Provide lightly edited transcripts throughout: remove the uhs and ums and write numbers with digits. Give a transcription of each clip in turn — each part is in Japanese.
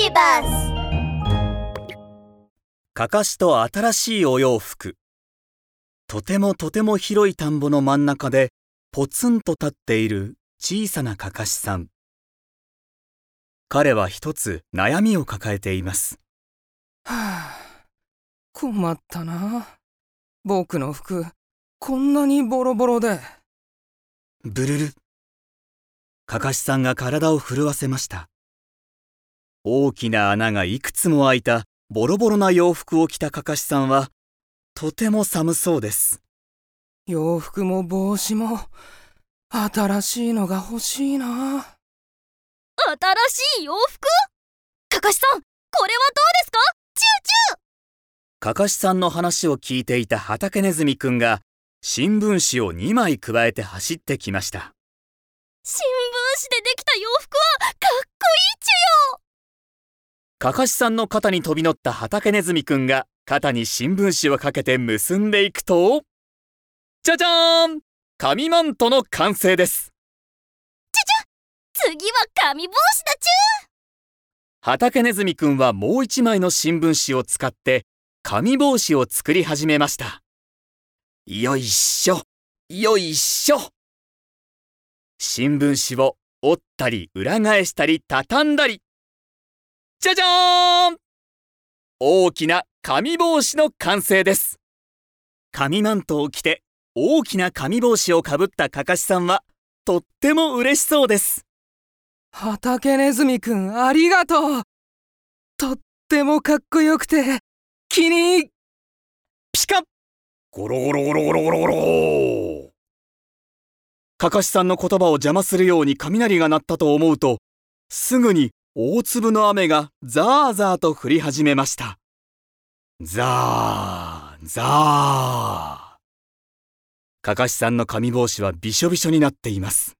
ピーバス。かかしと新しいお洋服。とても広い田んぼの真ん中でポツンと立っている小さなかかしさん。彼は一つ悩みを抱えています。はあ、困ったな。僕の服、こんなにボロボロで。ブルル。かかしさんが体を震わせました。大きな穴がいくつも開いたボロボロな洋服を着たかかしさんは、とても寒そうです。洋服も帽子も、新しいのが欲しいな。新しい洋服？かかしさん、これはどうですか？チューチュー。かかしさんの話を聞いていた畑ネズミくんが新聞紙を2枚くわえて走ってきました。新聞紙でできた洋服はかっこいいチュよ。かかしさんの肩に飛び乗った畑ネズミくんが肩に新聞紙をかけて結んでいくと、じゃじゃーん、紙マントの完成です。次は紙帽子だちゅー。畑ネズミくんはもう一枚の新聞紙を使って紙帽子を作り始めました。よいしょよいしょ。新聞紙を折ったり裏返したり畳んだり、じゃじゃーん、大きな紙帽子の完成です。紙マントを着て大きな紙帽子をかぶったかかしさんはとっても嬉しそうです。畑ネズミくん、ありがとう。とってもかっこよくて気に入り。ピカッ。ゴロゴロゴロゴロゴロゴロ。かかしさんの言葉を邪魔するように雷が鳴ったと思うと、すぐに大粒の雨がザーザーと降り始めました。ザーザー。かかしさんの紙帽子はびしょびしょになっています。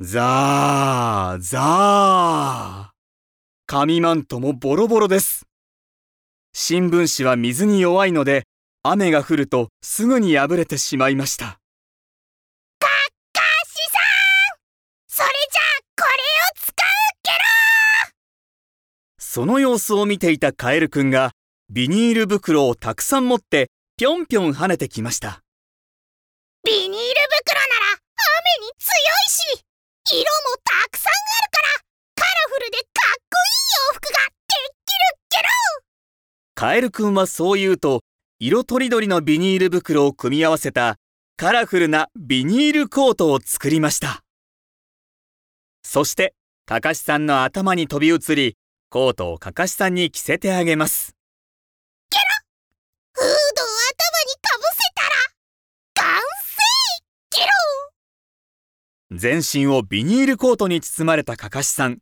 ザーザー。紙マントもボロボロです。新聞紙は水に弱いので、雨が降るとすぐに破れてしまいました。かかしさん、それじゃあこれを使うゲロー。その様子を見ていたカエルくんがビニール袋をたくさん持ってぴょんぴょん跳ねてきました。ビニール袋なら雨に強いし、色もたくさんあるからカラフルでかっこいい洋服ができるゲロ。カエルくんはそう言うと、色とりどりのビニール袋を組み合わせたカラフルなビニールコートを作りました。そしてかかしさんの頭に飛び移り、コートをかかしさんに着せてあげます。ゲロ。フードを頭にかぶせたら完成ゲロ。全身をビニールコートに包まれたかかしさん、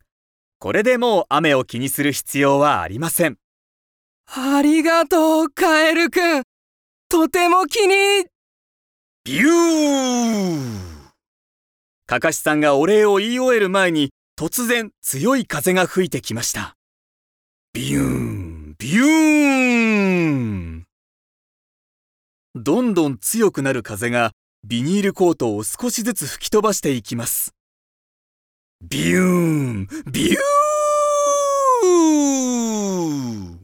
これでもう雨を気にする必要はありません。ありがとうカエルくん、とても気に。ビュー。かかしさんがお礼を言い終える前に、突然強い風が吹いてきました。ビューンビューン。どんどん強くなる風がビニールコートを少しずつ吹き飛ばしていきます。ビューンビュー。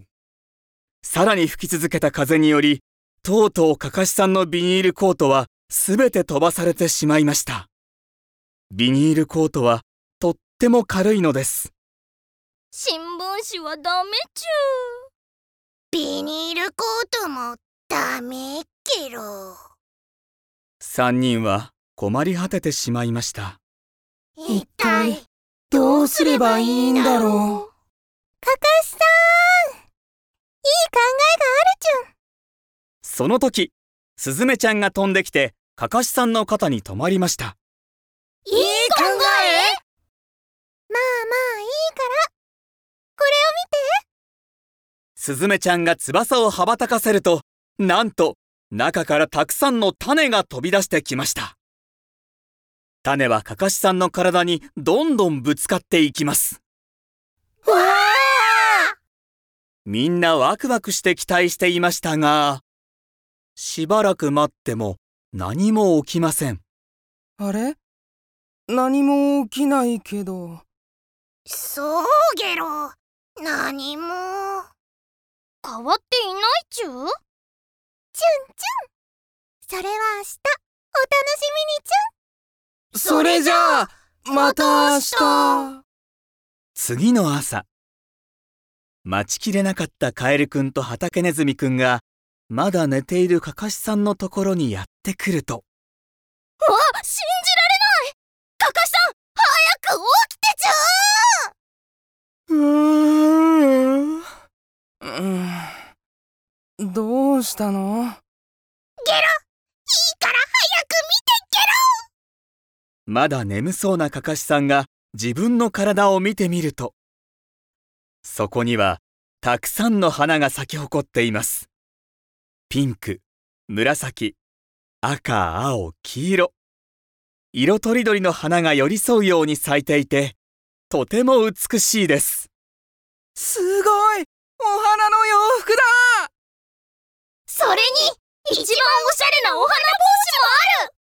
さらに吹き続けた風により、とうとうかかしさんのビニールコートはすべて飛ばされてしまいました。ビニールコートはとっても軽いのです。新聞紙はダメちゅう。ビニールコートもダメゲロ。三人は困り果ててしまいました。一体どうすればいいんだろう。かかしさん、いい考えがあるじゅん。その時、すずめちゃんが飛んできてかかしさんの肩に止まりました。いい考え？まあまあいいから、これを見て。すずめちゃんが翼を羽ばたかせると、なんと中からたくさんの種が飛び出してきました。種はかかしさんの体にどんどんぶつかっていきます。わあ！みんなワクワクして期待していましたが、しばらく待っても何も起きません。あれ？何も起きないけど。そうゲロ。何も変わっていないちゅう？チュンチュン、それは明日お楽しみにちゅん。それじゃあまた明日。次の朝、待ちきれなかったカエルくんと畑ネズミくんがまだ寝ているカカシさんのところにやってくると、わっ、信じられない！カカシさん、早く起きてちゅー。どうしたの？ゲロ！いいから早く見て、ゲロ！まだ眠そうなカカシさんが自分の体を見てみると、そこにはたくさんの花が咲き誇っています。ピンク、紫、赤、青、黄色、色とりどりの花が寄り添うように咲いていて、とても美しいです。すごい、お花の洋服だ。それに一番おしゃれなお花帽子もある。